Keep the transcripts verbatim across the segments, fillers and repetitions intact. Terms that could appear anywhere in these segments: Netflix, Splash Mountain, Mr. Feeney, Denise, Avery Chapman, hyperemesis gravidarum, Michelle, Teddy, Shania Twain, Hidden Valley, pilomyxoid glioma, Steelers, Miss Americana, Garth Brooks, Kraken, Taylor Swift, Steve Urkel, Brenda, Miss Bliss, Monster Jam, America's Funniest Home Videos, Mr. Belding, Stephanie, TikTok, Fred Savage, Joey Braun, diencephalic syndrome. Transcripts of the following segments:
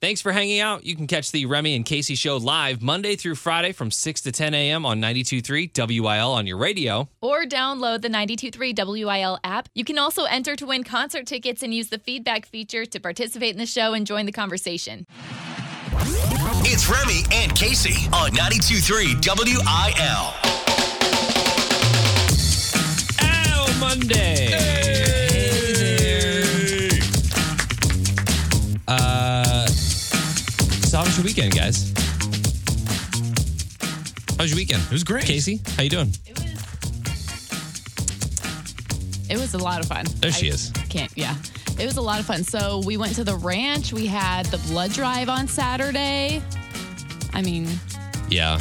Thanks for hanging out. You can catch the Remy and Casey show live Monday through Friday from six to ten a.m. on ninety-two point three W I L on your radio. Or download the ninety-two point three W I L app. You can also enter to win concert tickets and use the feedback feature to participate in the show and join the conversation. It's Remy and Casey on ninety-two point three W I L. Ow, Monday. Hey. So how was your weekend, guys? How was your weekend? It was great. Casey, how you doing? It was, it was a lot of fun. There she I is. Can't, yeah. It was a lot of fun. So we went to the ranch. We had the blood drive on Saturday. I mean. Yeah.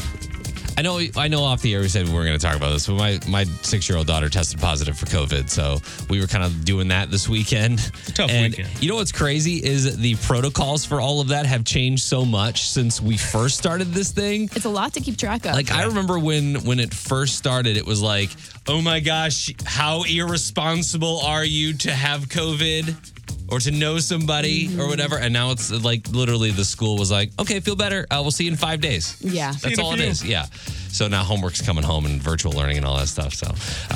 I know I know off the air we said we weren't going to talk about this, but my, my six-year-old daughter tested positive for COVID, so we were kind of doing that this weekend. It's a tough and weekend. You know what's crazy is the protocols for all of that have changed so much since we first started this thing. It's a lot to keep track of. Like, yeah. I remember when, when it first started, it was like, oh, my gosh, how irresponsible are you to have COVID or to know somebody mm-hmm. or whatever. And now it's like literally the school was like, okay, feel better. Uh, we'll see you in five days. Yeah. That's all it is. Yeah. So now homework's coming home and virtual learning and all that stuff. So,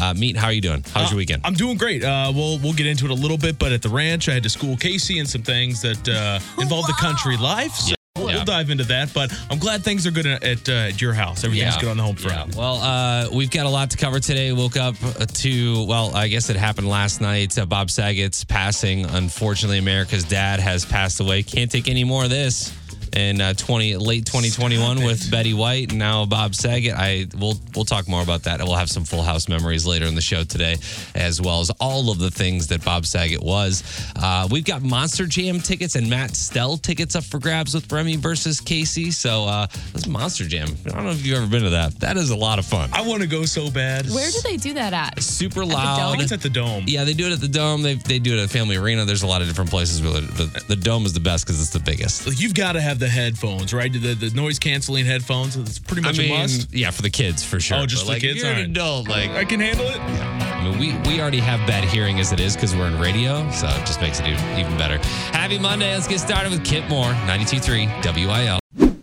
uh, Meat, how are you doing? How's uh, your weekend? I'm doing great. Uh, we'll we'll get into it a little bit, but at the ranch, I had to school Casey and some things that uh, involve the country life. So yeah. We'll, yeah. we'll dive into that, but I'm glad things are good at, uh, at your house. Everything's yeah. good on the home front. Yeah. Well, uh, we've got a lot to cover today. Woke up to, well, I guess it happened last night. Uh, Bob Saget's passing. Unfortunately, America's dad has passed away. Can't take any more of this. In uh, twenty late twenty twenty-one with Betty White and now Bob Saget. I we'll we'll talk more about that. We'll have some Full House memories later in the show today, as well as all of the things that Bob Saget was. Uh, we've got Monster Jam tickets and Matt Stell tickets up for grabs with Remy versus Casey. So uh, that's Monster Jam. I don't know if you've ever been to that. That is a lot of fun. I want to go so bad. Where do they do that at? Super loud. I think it's at the Dome. Yeah, they do it at the Dome. They they do it at Family Arena. There's a lot of different places, but the, the Dome is the best because it's the biggest. You've got to have the headphones, right? The, the noise-canceling headphones. It's pretty much I mean, a must. Yeah, for the kids, for sure. Oh, just but for like, kids? If you're an adult, like, I can handle it. Yeah. I mean, we, we already have bad hearing as it is because we're in radio, so it just makes it even, even better. Happy Monday. Let's get started with Kit Moore, ninety-two point three W I L. Remy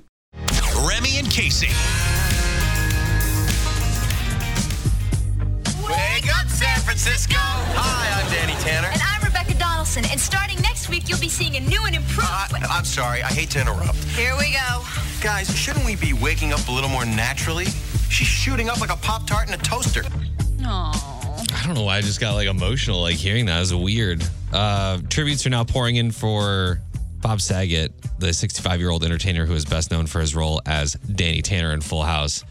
and Casey. Wake up, San Francisco. Hi, I'm Danny Tanner. And I'm Rebecca Donaldson, and starting week you'll be seeing a new and improved... Uh, I, I'm sorry. I hate to interrupt. Here we go. Guys, shouldn't we be waking up a little more naturally? She's shooting up like a Pop-Tart in a toaster. Aww. I don't know why I just got, like, emotional, like, hearing that. It was weird. Uh, tributes are now pouring in for Bob Saget, the sixty-five-year-old entertainer who is best known for his role as Danny Tanner in Full House.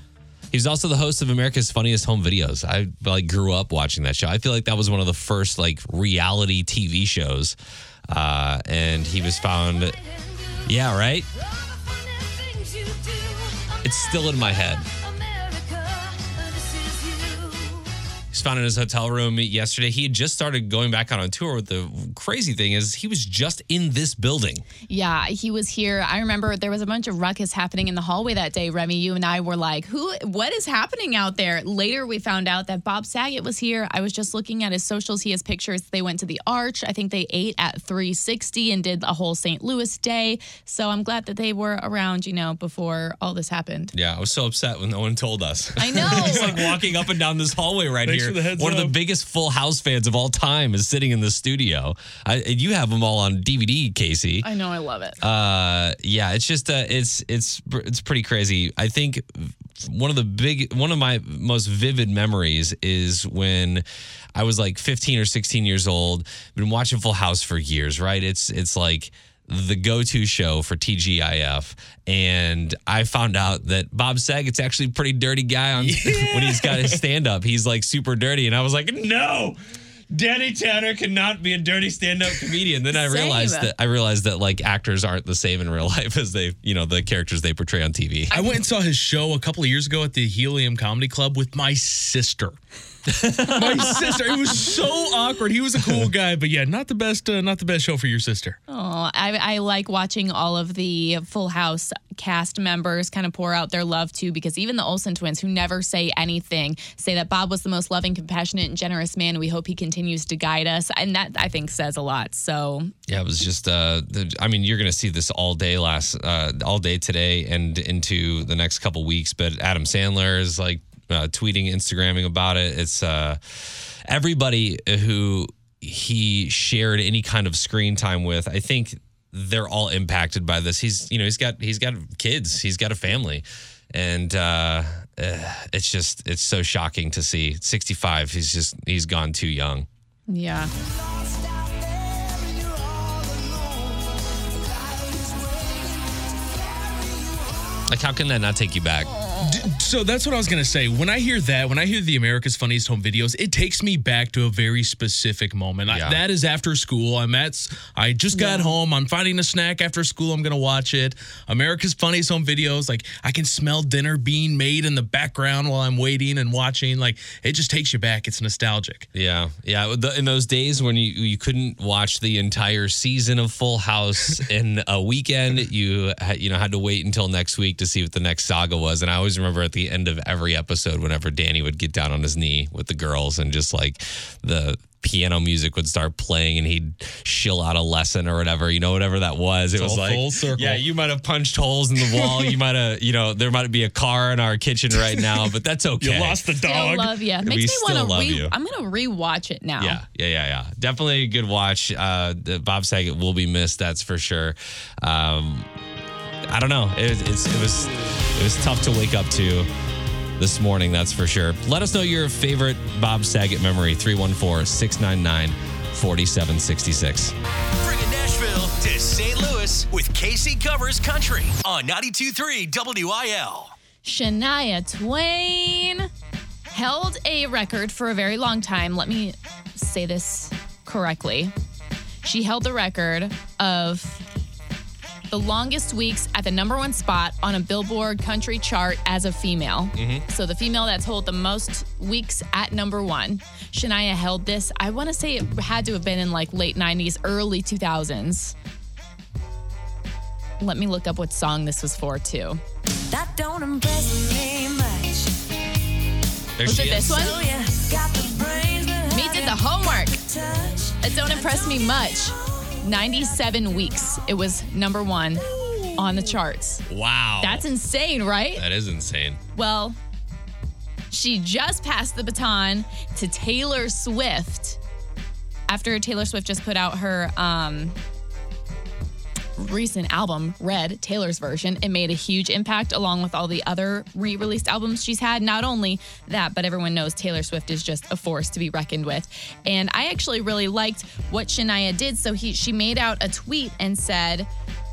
He was also the host of America's Funniest Home Videos. I, like, grew up watching that show. I feel like that was one of the first, like, reality T V shows. Uh, and he was found, yeah, right? It's still in my head. He's found in his hotel room yesterday. He had just started going back out on tour. With the crazy thing is he was just in this building. Yeah, he was here. I remember there was a bunch of ruckus happening in the hallway that day. Remy, you and I were like, "Who? What is happening out there?" Later, we found out that Bob Saget was here. I was just looking at his socials. He has pictures. They went to the Arch. I think they ate at three sixty and did a whole Saint Louis day. So I'm glad that they were around, you know, before all this happened. Yeah, I was so upset when no one told us. I know. He's like walking up and down this hallway right here. One up. Of the biggest Full House fans of all time is sitting in the studio. I, you have them all on D V D, Casey. I know, I love it. Uh, yeah, it's just uh, it's it's it's pretty crazy. I think one of the big one of my most vivid memories is when I was like fifteen or sixteen years old. Been watching Full House for years, right? It's it's like the go-to show for T G I F, and I found out that Bob Saget's actually a pretty dirty guy on yeah. when he's got his stand-up. He's like super dirty, and I was like, no, Danny Tanner cannot be a dirty stand-up comedian. Then I same. realized that I realized that like actors aren't the same in real life as they, you know, the characters they portray on T V. I went and saw his show a couple of years ago at the Helium Comedy Club with my sister. My sister. It was so awkward. He was a cool guy, but yeah, not the best. Uh, not the best show for your sister. Oh, I, I like watching all of the Full House cast members kind of pour out their love too, because even the Olsen twins, who never say anything, say that Bob was the most loving, compassionate, and generous man. We hope he continues continues to guide us. And that, I think, says a lot. So, yeah, it was just, uh, the, I mean, you're going to see this all day last, uh, all day today and into the next couple weeks. But Adam Sandler is like uh, tweeting, Instagramming about it. It's uh, everybody who he shared any kind of screen time with, I think they're all impacted by this. He's, you know, he's got, he's got kids, he's got a family. And uh, it's just, it's so shocking to see. sixty-five, he's just, he's gone too young. Yeah. Like, how can that not take you back? So that's what I was going to say. When I hear that, when I hear the America's Funniest Home Videos, it takes me back to a very specific moment. Yeah. I, that is after school. I'm at, I just got yeah. home. I'm finding a snack after school. I'm going to watch it. America's Funniest Home Videos. Like, I can smell dinner being made in the background while I'm waiting and watching. Like, it just takes you back. It's nostalgic. Yeah. Yeah. In those days when you, you couldn't watch the entire season of Full House in a weekend, you, you know, had to wait until next week to see what the next saga was. And I always remember at the end of every episode, whenever Danny would get down on his knee with the girls and just like the piano music would start playing and he'd shill out a lesson or whatever, you know, whatever that was. It was like, full circle. Yeah, you might have punched holes in the wall. You might have, you know, there might be a car in our kitchen right now, but that's okay. You lost the dog. Still love you. Makes we me want to re- I'm going to rewatch it now. Yeah, yeah, yeah, yeah. Definitely a good watch. Uh, Bob Saget will be missed. That's for sure. Um, I don't know. It, it's, it was it was tough to wake up to this morning, that's for sure. Let us know your favorite Bob Saget memory, three one four, six nine nine, four seven six six. Bringing Nashville to Saint Louis with K C Covers Country on ninety-two point three W I L. Shania Twain held a record for a very long time. Let me say this correctly. She held the record of the longest weeks at the number one spot on a Billboard country chart as a female. Mm-hmm. So the female that's held the most weeks at number one. Shania held this. I want to say it had to have been in like late nineties, early two thousands. Let me look up what song this was for too. That don't impress me much. Was it this one? Oh, yeah. Got the brains, me did the homework. It don't impress me much. ninety-seven weeks. It was number one on the charts. Wow. That's insane, right? That is insane. Well, she just passed the baton to Taylor Swift after Taylor Swift just put out her um, recent album, Red, Taylor's version. It made a huge impact along with all the other re-released albums she's had. Not only that, but everyone knows Taylor Swift is just a force to be reckoned with. And I actually really liked what Shania did. So he, she made out a tweet and said,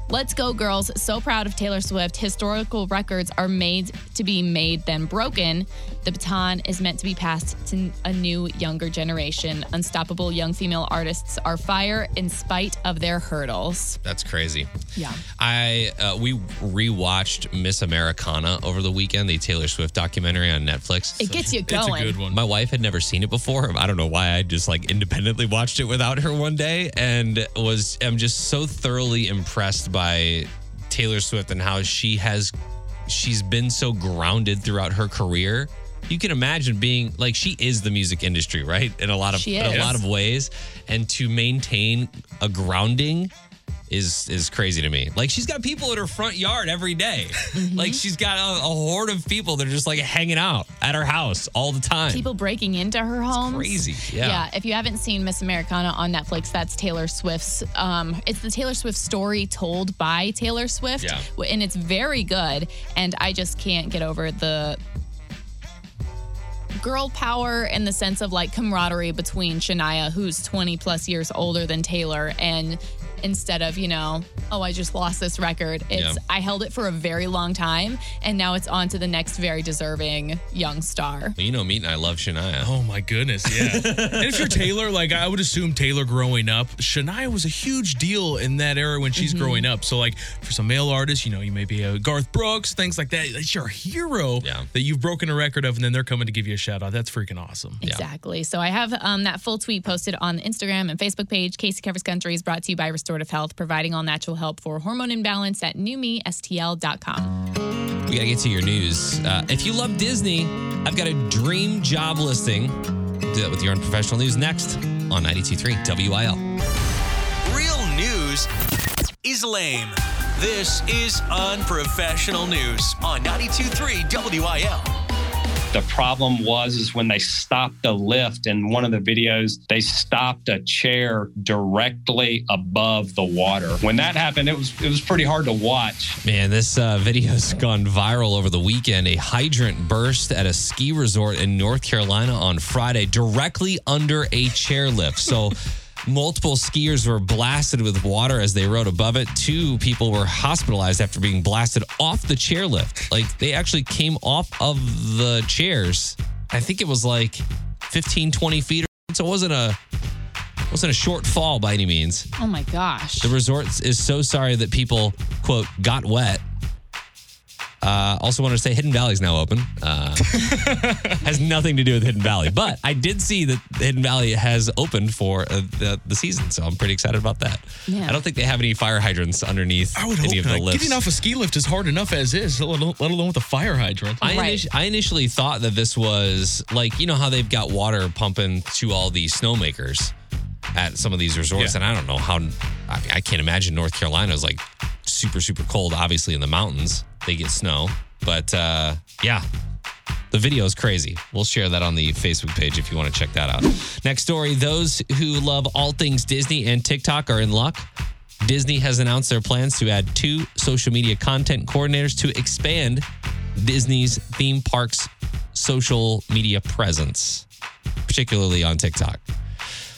"Let's go, girls. So proud of Taylor Swift. Historical records are made to be made, then broken. The baton is meant to be passed to a new, younger generation. Unstoppable young female artists are fire in spite of their hurdles." That's crazy. Yeah. I uh, we rewatched Miss Americana over the weekend, the Taylor Swift documentary on Netflix. It gets you going. It's a good one. My wife had never seen it before. I don't know why. I just like independently watched it without her one day and was I'm just so thoroughly impressed by Taylor Swift and how she has she's been so grounded throughout her career. You can imagine being like she is the music industry, right? In a lot of in a lot of ways, and to maintain a grounding is is crazy to me. Like she's got people at her front yard every day. Mm-hmm. Like she's got a, a horde of people that are just like hanging out at her house all the time. People breaking into her home. Crazy. Yeah. Yeah. If you haven't seen Miss Americana on Netflix, that's Taylor Swift's. Um, it's the Taylor Swift story told by Taylor Swift, yeah. And it's very good. And I just can't get over the girl power in the sense of like camaraderie between Shania, who's twenty plus years older than Taylor, and instead of, you know, oh, I just lost this record. It's yeah. I held it for a very long time, and now it's on to the next very deserving young star. You know, me and I love Shania. Oh, my goodness, yeah. And if you're Taylor, like, I would assume Taylor growing up, Shania was a huge deal in that era when she's mm-hmm. growing up. So, like, for some male artists, you know, you may be a Garth Brooks, things like that. It's your hero yeah. that you've broken a record of, and then they're coming to give you a shout out. That's freaking awesome. Exactly. Yeah. So I have um, that full tweet posted on the Instagram and Facebook page. K C Covers Country is brought to you by Restore of health, providing all natural help for hormone imbalance at new me s t l dot com. We gotta get to your news. Uh, if you love Disney, I've got a dream job listing. We'll do that with your unprofessional news next. on ninety-two point three W I L. Real news is lame. This is Unprofessional News on ninety-two point three W I L. The problem was is when they stopped a lift in one of the videos, they stopped a chair directly above the water. When that happened, it was it was pretty hard to watch. Man, this uh, video's gone viral over the weekend. A hydrant burst at a ski resort in North Carolina on Friday, directly under a chairlift. So multiple skiers were blasted with water as they rode above it. Two people were hospitalized after being blasted off the chairlift. Like, they actually came off of the chairs. I think it was like fifteen, twenty feet. So it wasn't a, wasn't a short fall by any means. Oh, my gosh. The resort is so sorry that people, quote, got wet. Uh, also wanted to say Hidden Valley is now open. Uh, has nothing to do with Hidden Valley. But I did see that Hidden Valley has opened for uh, the, the season, so I'm pretty excited about that. Yeah. I don't think they have any fire hydrants underneath I would any hope of the not. lifts. Getting off a ski lift is hard enough as is, let alone with a fire hydrant. I, right. init- I initially thought that this was, like, you know how they've got water pumping to all these snowmakers at some of these resorts, yeah. and I don't know how, I, I can't imagine North Carolina is, like, super, super cold, obviously, in the mountains. They get snow, but uh, yeah, the video is crazy. We'll share that on the Facebook page if you want to check that out. Next story, those who love all things Disney and TikTok are in luck. Disney has announced their plans to add two social media content coordinators to expand Disney's theme park's social media presence, particularly on TikTok.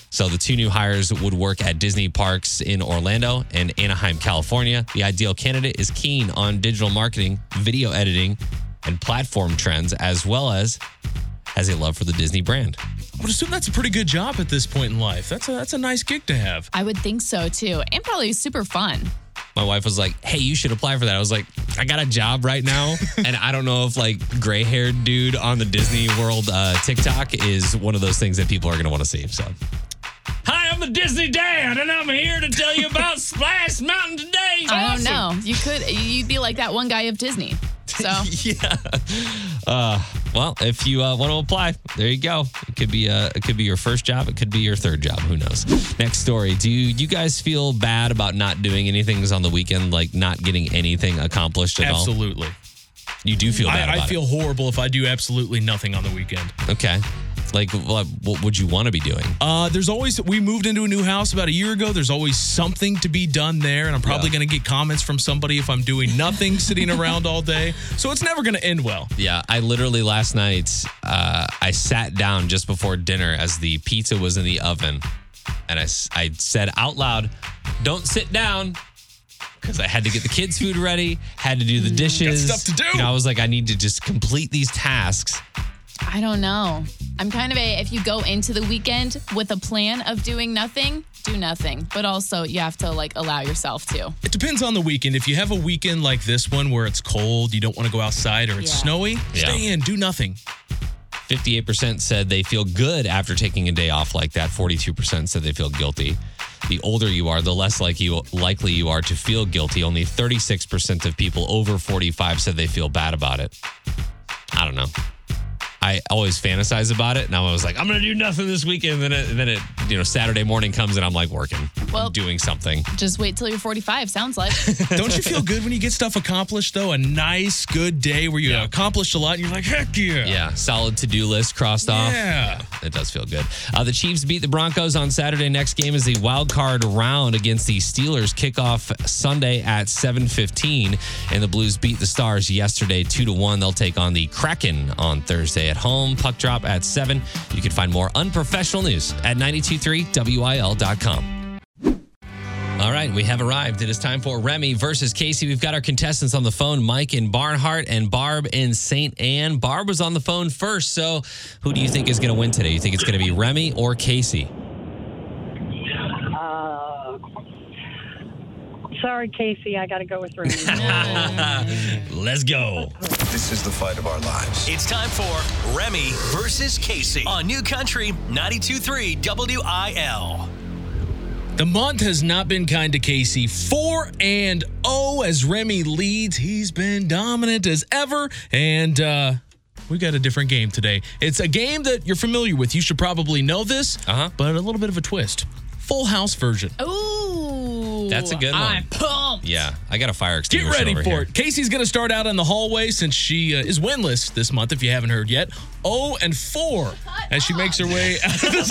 So the two new hires would work at Disney parks in Orlando and Anaheim, California. The ideal candidate is keen on digital marketing, video editing, and platform trends, as well as has a love for the Disney brand. I would assume that's a pretty good job at this point in life. That's a, that's a nice gig to have. I would think so, too. And probably super fun. My wife was like, hey, you should apply for that. I was like, I got a job right now. And I don't know if, like, gray-haired dude on the Disney World uh, TikTok is one of those things that people are going to want to see. So... Hi, I'm the Disney Dad, and I'm here to tell you about Splash Mountain today. It's I don't awesome. know. You could, you'd be like that one guy of Disney. So yeah. Uh, well, if you uh, want to apply, there you go. It could be uh, it could be your first job. It could be your third job. Who knows? Next story. Do you guys feel bad about not doing anything on the weekend, like not getting anything accomplished at Absolutely. all? Absolutely. You do feel bad I, about I feel it. horrible if I do absolutely nothing on the weekend. Okay. Like, what would you want to be doing? Uh, there's always, we moved into a new house about a year ago. There's always something to be done there. And I'm probably yeah. going to get comments from somebody if I'm doing nothing sitting around all day. So it's never going to end well. Yeah. I literally last night, uh, I sat down just before dinner as the pizza was in the oven. And I, I said out loud, don't sit down. Because I had to get the kids' food ready. Had to do the dishes. Got stuff to do. You know, I was like, I need to just complete these tasks. I don't know. I'm kind of a, if you go into the weekend with a plan of doing nothing, do nothing. But also you have to, like, allow yourself to. It depends on the weekend. If you have a weekend like this one where it's cold, you don't want to go outside, or it's yeah. snowy, yeah. stay in, do nothing. fifty-eight percent said they feel good after taking a day off like that. forty-two percent said they feel guilty. The older you are, the less like you, likely you are to feel guilty. Only thirty-six percent of people over forty-five said they feel bad about it. I don't know. I always fantasize about it, and I was like, I'm going to do nothing this weekend. And then it, and then it, you know, Saturday morning comes, and I'm like working, well, I'm doing something. Just wait till you're forty-five, sounds like. Don't you feel good when you get stuff accomplished, though? A nice, good day where you yeah. accomplished a lot, and you're like, heck yeah. Yeah, solid to-do list crossed yeah. off. Yeah. It does feel good. Uh, the Chiefs beat the Broncos on Saturday. Next game is the wild card round against the Steelers. Kickoff Sunday at seven fifteen, and the Blues beat the Stars yesterday two to one. They'll take on the Kraken on Thursday at home. Puck drop at seven. You can find more Unprofessional News at ninety-two point three W I L dot com. All right, we have arrived. It is time for Remy versus Casey. We've got our contestants on the phone, Mike in Barnhart and Barb in Saint Anne. Barb was on the phone first, so who do you think is going to win today? You think it's going to be Remy or Casey? Uh, sorry, Casey. I got to go with Remy. Let's go. This is the fight of our lives. It's time for Remy versus Casey on New Country ninety-two point three W I L. The month has not been kind to Casey. Four and oh as Remy leads. He's been dominant as ever. And uh, we've got a different game today. It's a game that you're familiar with. You should probably know this, uh-huh. but a little bit of a twist. Full House version. Ooh. That's a good one. I'm pumped. Yeah. I got a fire extinguisher. Get ready over for here. it. Casey's going to start out in the hallway since she uh, is winless this month, if you haven't heard yet. oh and four as she makes her way out of the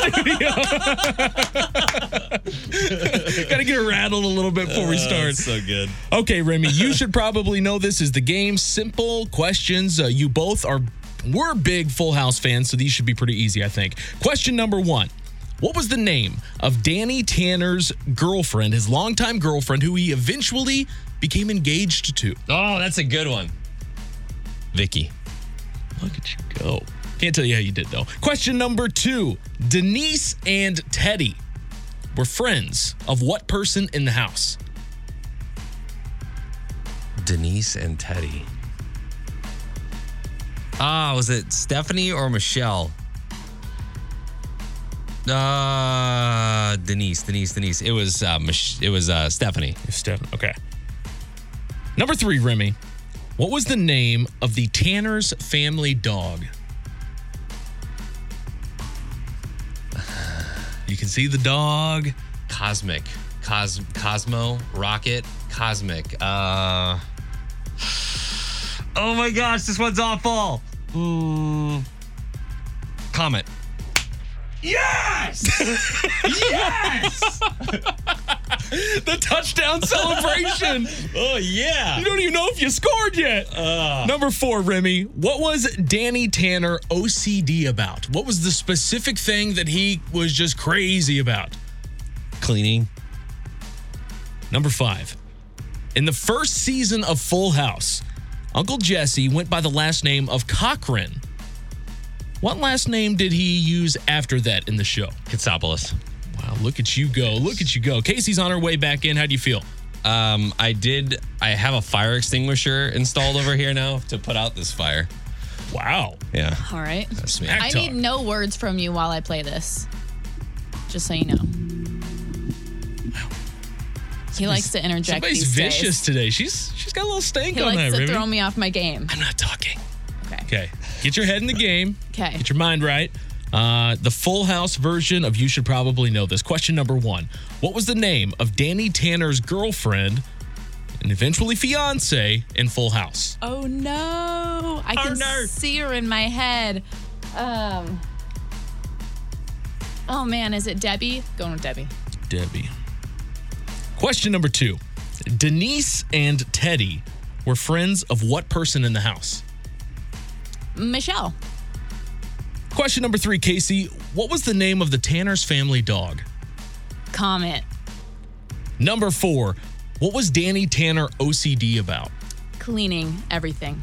studio. Got to get her rattled a little bit before we start. Uh, that's so good. Okay, Remy, you should probably know this is the game. Simple questions. Uh, you both are, we're big Full House fans, so these should be pretty easy, I think. Question number one. What was the name of Danny Tanner's girlfriend, his longtime girlfriend, who he eventually became engaged to? Oh, that's a good one. Vicky. Look at you go. Can't tell you how you did, though. Question number two. Denise and Teddy were friends of what person in the house? Denise and Teddy. Ah, was it Stephanie or Michelle? Uh, Denise, Denise, Denise. It was uh, Mich- it was uh, Stephanie. Stephanie. Okay. Number three, Remy. What was the name of the Tanner's family dog? You can see the dog. Cosmic, Cos- Cosmo, Rocket, Cosmic. Uh. Oh my gosh, this one's awful. Ooh. Comet. Yes! Yes! The touchdown celebration. Oh, yeah. You don't even know if you scored yet. Uh. Number four, Remy. What was Danny Tanner O C D about? What was the specific thing that he was just crazy about? Cleaning. Number five. In the first season of Full House, Uncle Jesse went by the last name of Cochran. What last name did he use after that in the show? Katsopoulos. Wow, look at you go. Look at you go. Casey's on her way back in. How do you feel? Um, I did. I have a fire extinguisher installed over here now to put out this fire. Wow. Yeah. All right. That's me. I need no words from you while I play this. Just so you know. Wow. He likes to interject these days. Somebody's vicious today. She's She's got a little stank on that, Remy. He likes to throw me off my game. I'm not talking. Okay. Okay. Get your head in the game. Okay. Get your mind right. Uh, the Full House version of You Should Probably Know This. Question number one. What was the name of Danny Tanner's girlfriend and eventually fiance in Full House? Oh, no. I can oh, no. see her in my head. Um. Oh, man. Is it Debbie? Going with Debbie. Debbie. Question number two. Denise and Teddy were friends of what person in the house? Michelle. Question number three, Casey. What was the name of the Tanner's family dog? Comet. Number four. What was Danny Tanner O C D about? Cleaning everything.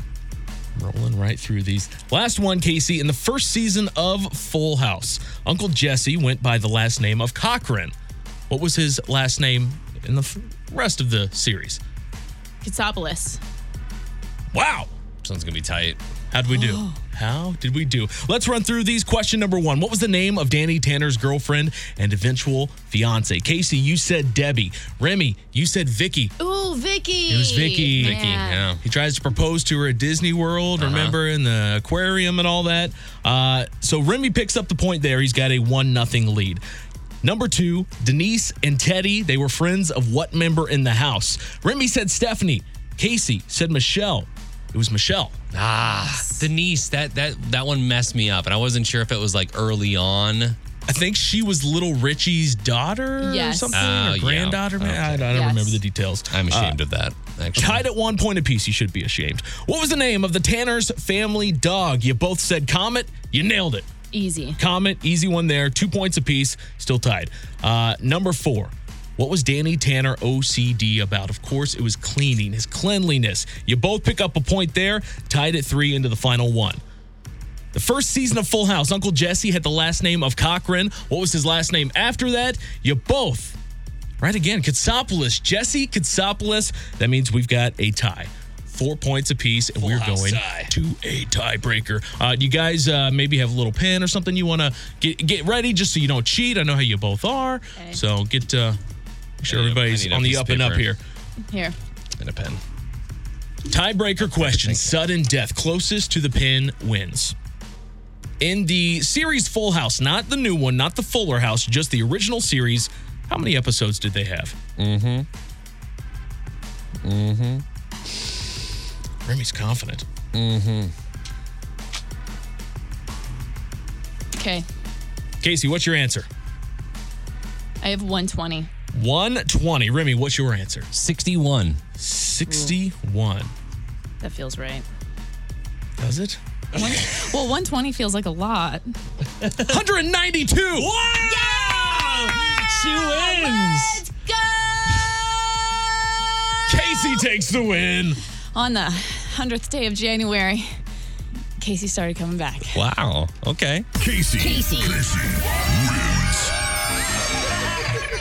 Rolling right through these. Last one, Casey. In the first season of Full House, Uncle Jesse went by the last name of Cochran. What was his last name in the rest of the series? Katsopoulos. Wow. Sounds going to be tight. How'd we do? Oh. How did we do? Let's run through these. Question number one. What was the name of Danny Tanner's girlfriend and eventual fiance? Casey, you said Debbie. Remy, you said Vicky. Ooh, Vicky. It was Vicky. Man. Vicky, yeah. He tries to propose to her at Disney World, uh-huh. remember, in the aquarium and all that. Uh, so Remy picks up the point there. He's got a one nothing lead. Number two, Denise and Teddy, they were friends of what member in the house? Remy said Stephanie. Casey said Michelle. It was Michelle. Ah, yes. Denise, that that that one messed me up. And I wasn't sure if it was like early on. I think she was Little Richie's daughter yes. or something. Uh, or granddaughter. Yeah. Okay. I, I don't yes. remember the details. I'm ashamed uh, of that. Actually. Tied at one point apiece. You should be ashamed. What was the name of the Tanner's family dog? You both said Comet. You nailed it. Easy. Comet, easy one there. Two points apiece. Still tied. Uh, number four. What was Danny Tanner O C D about? Of course, it was cleaning, his cleanliness. You both pick up a point there, tied at three into the final one. The first season of Full House, Uncle Jesse had the last name of Cochran. What was his last name after that? You both, right again, Katsopoulos. Jesse Katsopoulos. That means we've got a tie. Four points apiece, and Full we're going tie. to a tiebreaker. Uh, you guys uh, maybe have a little pen or something you want to get, get ready just so you don't cheat. I know how you both are, okay. so get... Uh, Make sure everybody's on the up and up here. Here. And a pen. Tiebreaker question. Sudden death. Closest to the pin wins. In the series Full House, not the new one, not the Fuller House, just the original series, how many episodes did they have? Mm-hmm. Mm-hmm. Remy's confident. Mm-hmm. Okay. Casey, what's your answer? I have one twenty. one twenty. Remy, what's your answer? sixty-one. sixty-one. Ooh. That feels right. Does it? One, well, one twenty feels like a lot. one ninety-two. Wow! Yeah! She wins. Let's go! Casey takes the win. On the hundredth day of January, Casey started coming back. Wow. Okay. Casey. Casey. Casey.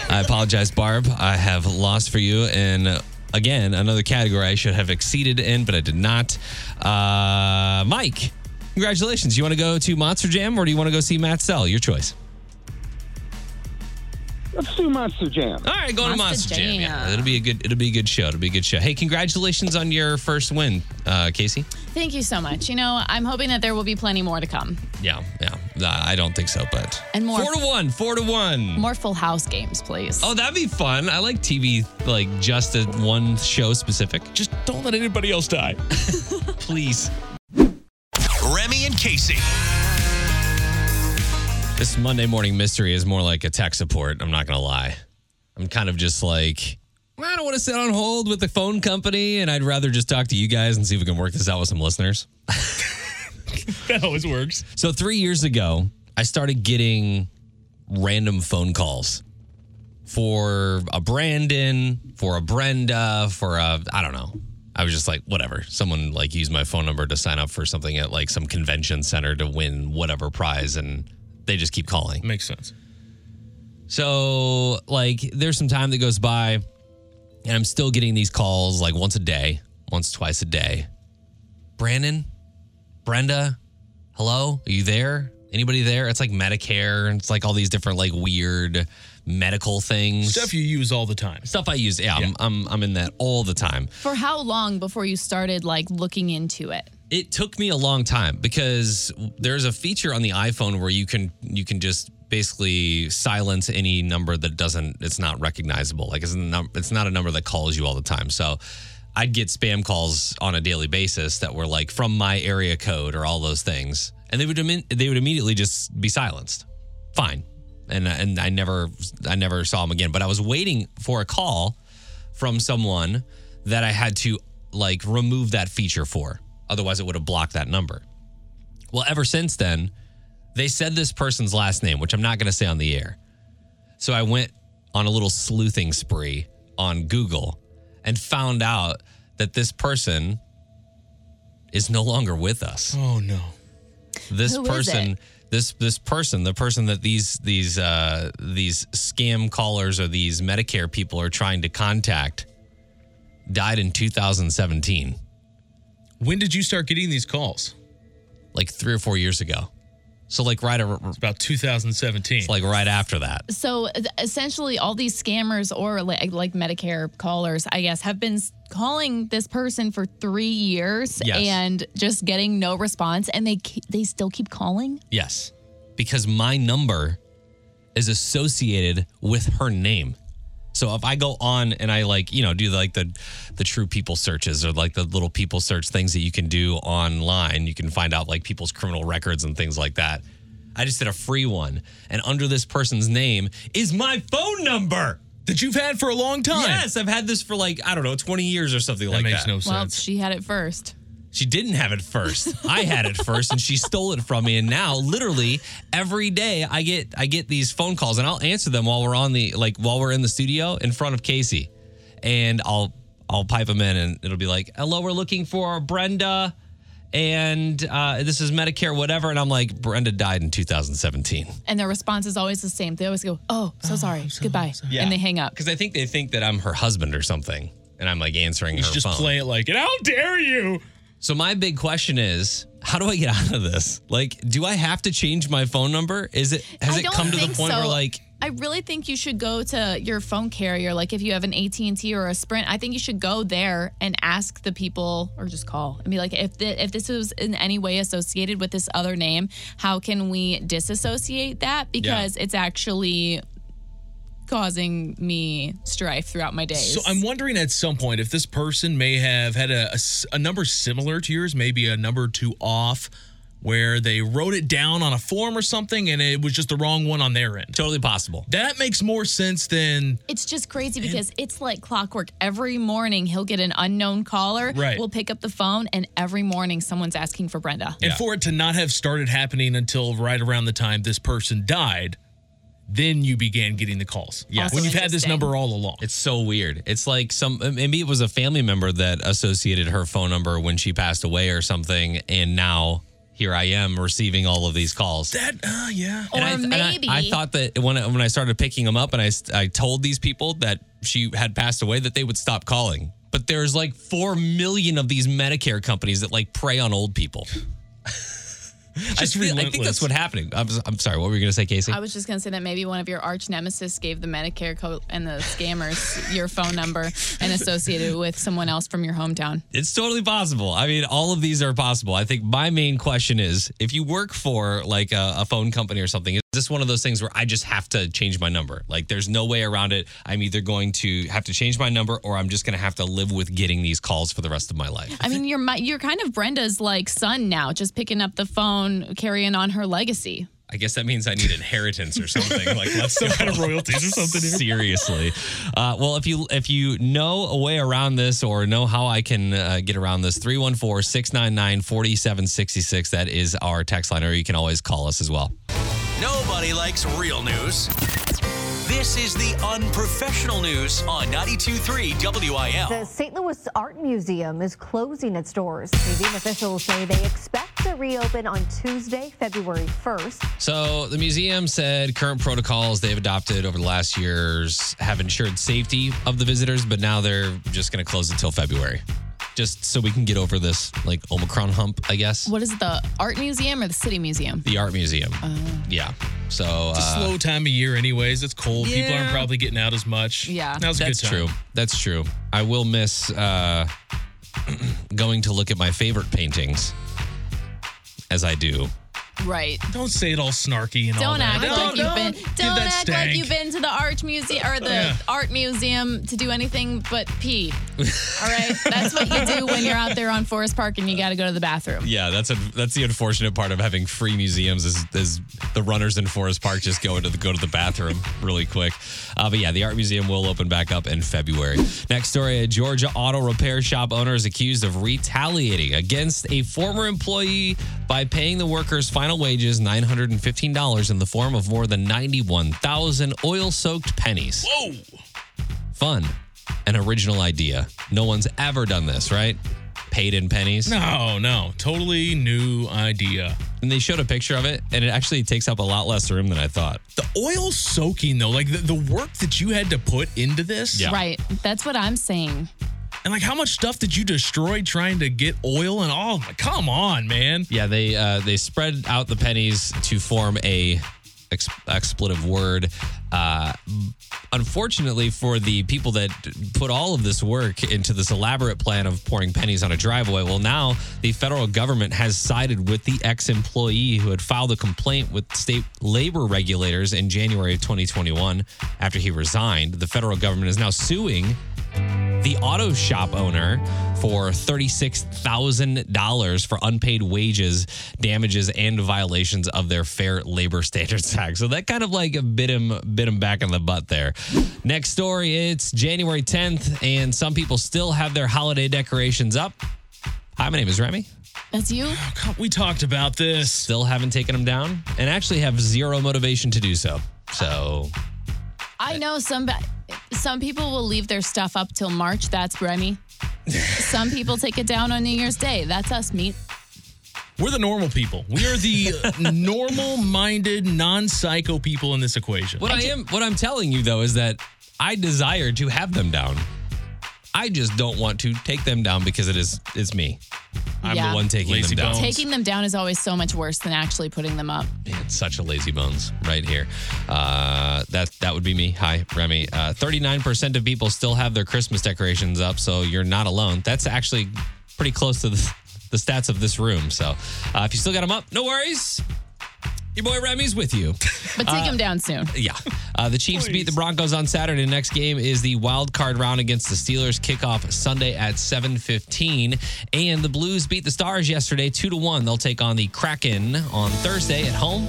I apologize, Barb. I have lost for you in, uh, again, another category I should have exceeded in, but I did not. Uh, Mike, congratulations. You want to go to Monster Jam or do you want to go see Matt Sell? Your choice. Let's do Monster Jam. All right, go Monster to Monster Jam. Jam. Yeah, it'll be a good. It'll be a good show. It'll be a good show. Hey, congratulations on your first win, uh, Casey. Thank you so much. You know, I'm hoping that there will be plenty more to come. Yeah, yeah. I don't think so, but and more four to one, four to one. More Full House games, please. Oh, that'd be fun. I like T V, like just a one show specific. Just don't let anybody else die, please. Remy and Casey. This Monday morning mystery is more like a tech support. I'm not going to lie. I'm kind of just like, I don't want to sit on hold with the phone company, and I'd rather just talk to you guys and see if we can work this out with some listeners. That always works. So three years ago, I started getting random phone calls for a Brandon, for a Brenda, for a, I don't know. I was just like, whatever. Someone like used my phone number to sign up for something at like some convention center to win whatever prize, and they just keep calling. Makes sense. So, like, there's some time that goes by, and I'm still getting these calls, like, once a day, once, twice a day. Brandon? Brenda? Hello? Are you there? Anybody there? It's like Medicare, and it's like all these different, like, weird medical things. Stuff you use all the time. Stuff I use, yeah. yeah. I'm, I'm, I'm in that all the time. For how long before you started, like, looking into it? It took me a long time because there's a feature on the iPhone where you can you can just basically silence any number that doesn't, it's not recognizable. Like it's not, it's not a number that calls you all the time. So I'd get spam calls on a daily basis that were like from my area code or all those things. And they would they would immediately just be silenced. Fine. And and I never I never saw them again, but I was waiting for a call from someone that I had to like remove that feature for. Otherwise, it would have blocked that number. Well, ever since then, they said this person's last name, which I'm not going to say on the air. So I went on a little sleuthing spree on Google and found out that this person is no longer with us. Oh, no. This Who person, this this person, the person that these these uh, these scam callers or these Medicare people are trying to contact died in two thousand seventeen. When did you start getting these calls? Like three or four years ago. So like right over, it's about two thousand seventeen. It's like right after that. So essentially all these scammers or like, like Medicare callers, I guess, have been calling this person for three years yes. and just getting no response. And they they still keep calling? Yes, because my number is associated with her name. So if I go on and I like, you know, do like the the true people searches or like the little people search things that you can do online, you can find out like people's criminal records and things like that. I just did a free one. And under this person's name is my phone number that you've had for a long time. Yes, I've had this for like, I don't know, twenty years or something like that. That makes no sense. Well, she had it first. She didn't have it first. I had it first, and she stole it from me. And now, literally every day, I get I get these phone calls, and I'll answer them while we're on the like while we're in the studio in front of Casey, and I'll I'll pipe them in, and it'll be like, "Hello, we're looking for Brenda, and uh, this is Medicare, whatever." And I'm like, "Brenda died in two thousand seventeen." And their response is always the same. They always go, "Oh, so oh, sorry, so goodbye," sorry. Yeah. And they hang up because I think they think that I'm her husband or something, and I'm like answering you her just phone. Just play it like, "And how dare you!" So my big question is, how do I get out of this? Like, do I have to change my phone number? Is it has I it come to the point so. where like I really think you should go to your phone carrier. Like if you have an A T and T or a Sprint, I think you should go there and ask the people or just call and be like, if the, if this was in any way associated with this other name, how can we disassociate that? Because yeah. it's actually causing me strife throughout my days. So I'm wondering at some point if this person may have had a, a, a number similar to yours, maybe a number two off, where they wrote it down on a form or something and it was just the wrong one on their end. Totally possible. That makes more sense than... It's just crazy because and, it's like clockwork. Every morning he'll get an unknown caller. Right. We'll pick up the phone and every morning someone's asking for Brenda. And yeah. for it to not have started happening until right around the time this person died, then you began getting the calls. Yeah. Also when you've had this number all along. It's so weird. It's like some, maybe it was a family member that associated her phone number when she passed away or something and now... Here I am receiving all of these calls. That, uh, yeah. Or and I, maybe. And I, I thought that when I, when I started picking them up and I, I told these people that she had passed away that they would stop calling. But there's like four million of these Medicare companies that like prey on old people. I, feel, I think that's what's happening. I'm, I'm sorry. What were you going to say, Casey? I was just going to say that maybe one of your arch nemesis gave the Medicare co- and the scammers your phone number and associated it with someone else from your hometown. It's totally possible. I mean, all of these are possible. I think my main question is, if you work for like a, a phone company or something, is this one of those things where I just have to change my number? Like there's no way around it. I'm either going to have to change my number or I'm just going to have to live with getting these calls for the rest of my life. I mean, you're, you're kind of Brenda's like son now, just picking up the phone, carrying on her legacy. I guess that means I need inheritance or something. Like let's some kind of royalties or something. Seriously. Uh, well, if you if you know a way around this or know how I can uh, get around this, three one four, six nine nine, four seven six six. That is our text line, or you can always call us as well. Nobody likes real news. This is the unprofessional news on ninety-two point three W I L. The Saint Louis Art Museum is closing its doors. Museum officials say they expect to reopen on Tuesday, February first. So the museum said current protocols they've adopted over the last years have ensured safety of the visitors, but now they're just going to close until February. Just so we can get over this, like, Omicron hump, I guess. What is it, the art museum or the city museum? The art museum. Oh. Yeah. So it's a uh, slow time of year anyways. It's cold. Yeah. People aren't probably getting out as much. Yeah. Now's a good time. That's true. That's true. I will miss uh, going to look at my favorite paintings, as I do. Right. Don't say it all snarky and don't all that. Act no, like no, you've been, don't act stank. like you've been to the art museum or the yeah. art museum to do anything but pee. All right, that's what you do when you're out there on Forest Park and you got to go to the bathroom. Yeah, that's a, that's the unfortunate part of having free museums is, is the runners in Forest Park just go to the go to the bathroom really quick. Uh, but yeah, the art museum will open back up in February. Next story: a Georgia auto repair shop owner is accused of retaliating against a former employee by paying the worker's final wages nine hundred fifteen dollars in the form of more than ninety-one thousand oil-soaked pennies. Whoa! Fun. An original idea. No one's ever done this, right? Paid in pennies. No, no. Totally new idea. And they showed a picture of it, and it actually takes up a lot less room than I thought. The oil soaking, though, like the, the work that you had to put into this. Yeah. Right. That's what I'm saying. And, like, how much stuff did you destroy trying to get oil and all? Come on, man. Yeah, they uh, they spread out the pennies to form a ex- expletive word. Uh, unfortunately for the people that put all of this work into this elaborate plan of pouring pennies on a driveway, well, now the federal government has sided with the ex-employee who had filed a complaint with state labor regulators in January of twenty twenty-one after he resigned. The federal government is now suing the auto shop owner for thirty-six thousand dollars for unpaid wages, damages, and violations of their Fair Labor Standards Act. So that kind of like bit him, bit him back in the butt there. Next story, it's January tenth, and some people still have their holiday decorations up. Hi, my name is Remy. That's you? Oh, God, we talked about this. Still haven't taken them down and actually have zero motivation to do so. So... I know some some people will leave their stuff up till March. That's Remy. Some people take it down on New Year's Day. That's us, meat. We're the normal people. We are the normal-minded, non-psycho people in this equation. What I, I am, what I'm telling you, though, is that I desire to have them down. I just don't want to take them down because it is it's me. I'm yeah. the one taking lazy them down. Bones. Taking them down is always so much worse than actually putting them up. Man, such a lazy bones right here. Uh, that that would be me. Hi, Remy. Uh, thirty-nine percent of people still have their Christmas decorations up, so you're not alone. That's actually pretty close to the, the stats of this room. So uh, if you still got them up, no worries. Your boy Remy's with you. But take uh, him down soon. Yeah. Uh, the Chiefs Please. beat the Broncos on Saturday. Next game is the wild card round against the Steelers. Kickoff Sunday at seven fifteen. And the Blues beat the Stars yesterday two to one. They'll take on the Kraken on Thursday at home.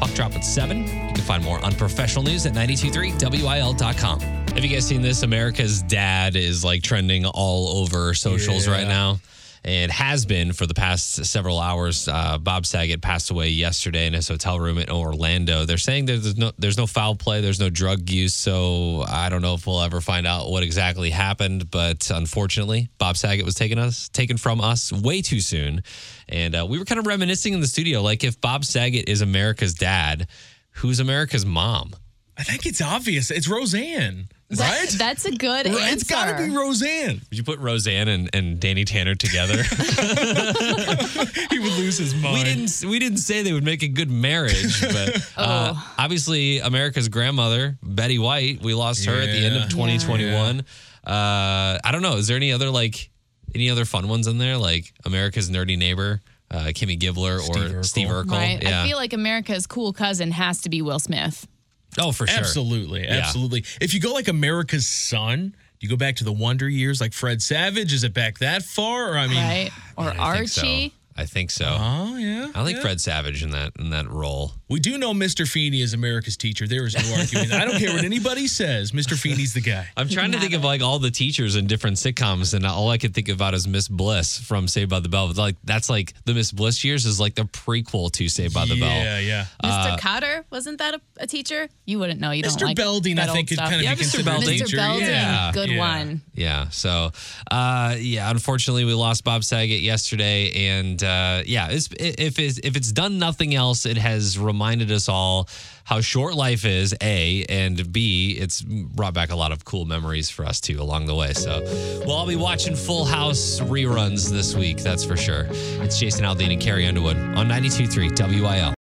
Puck drop at seven. You can find more unprofessional news at ninety-two point three W I L dot com. Have you guys seen this? America's Dad is like trending all over socials yeah. right now. It has been for the past several hours. Uh, Bob Saget passed away yesterday in his hotel room in Orlando. They're saying that there's no, there's no foul play. There's no drug use. So I don't know if we'll ever find out what exactly happened. But unfortunately, Bob Saget was taken us taken from us way too soon. And uh, we were kind of reminiscing in the studio, like if Bob Saget is America's dad, who's America's mom? I think it's obvious. It's Roseanne. Right? That, that's a good right? answer. It's got to be Roseanne. Would you put Roseanne and, and Danny Tanner together? He would lose his mind. We didn't, we didn't say they would make a good marriage, but oh. uh, obviously America's grandmother, Betty White, we lost yeah. her at the end of twenty twenty-one. Yeah. Uh, I don't know. Is there any other like any other fun ones in there? Like America's nerdy neighbor? Uh, Kimmy Gibbler Steve or Urkel. Steve Urkel. Right? Yeah. I feel like America's cool cousin has to be Will Smith. Oh, for sure. Absolutely. Absolutely. Yeah. If you go like America's Son, do you go back to the Wonder Years like Fred Savage? Is it back that far? Or I mean, right. Or I Archie. I think so. Oh, yeah. I like yeah. Fred Savage in that in that role. We do know Mister Feeney is America's teacher. There is no argument. I don't care what anybody says. Mister Feeney's the guy. I'm trying to think of like all the teachers in different sitcoms, and all I could think about is Miss Bliss from Saved by the Bell. Like that's like the Miss Bliss years is like the prequel to Saved by the yeah, Bell. Yeah, yeah. Uh, Mister Cotter, wasn't that a, a teacher? You wouldn't know. You Mister don't like Belding, that I think, could kind of yeah, be considered a teacher. Mister Belding, yeah. good yeah. one. Yeah. So, uh, yeah. Unfortunately, we lost Bob Saget yesterday, and. Uh, yeah, it's, if, it's, if it's done nothing else, it has reminded us all how short life is, A, and B, it's brought back a lot of cool memories for us, too, along the way. So we'll all be watching Full House reruns this week, that's for sure. It's Jason Aldean and Carrie Underwood on ninety-two point three W I L.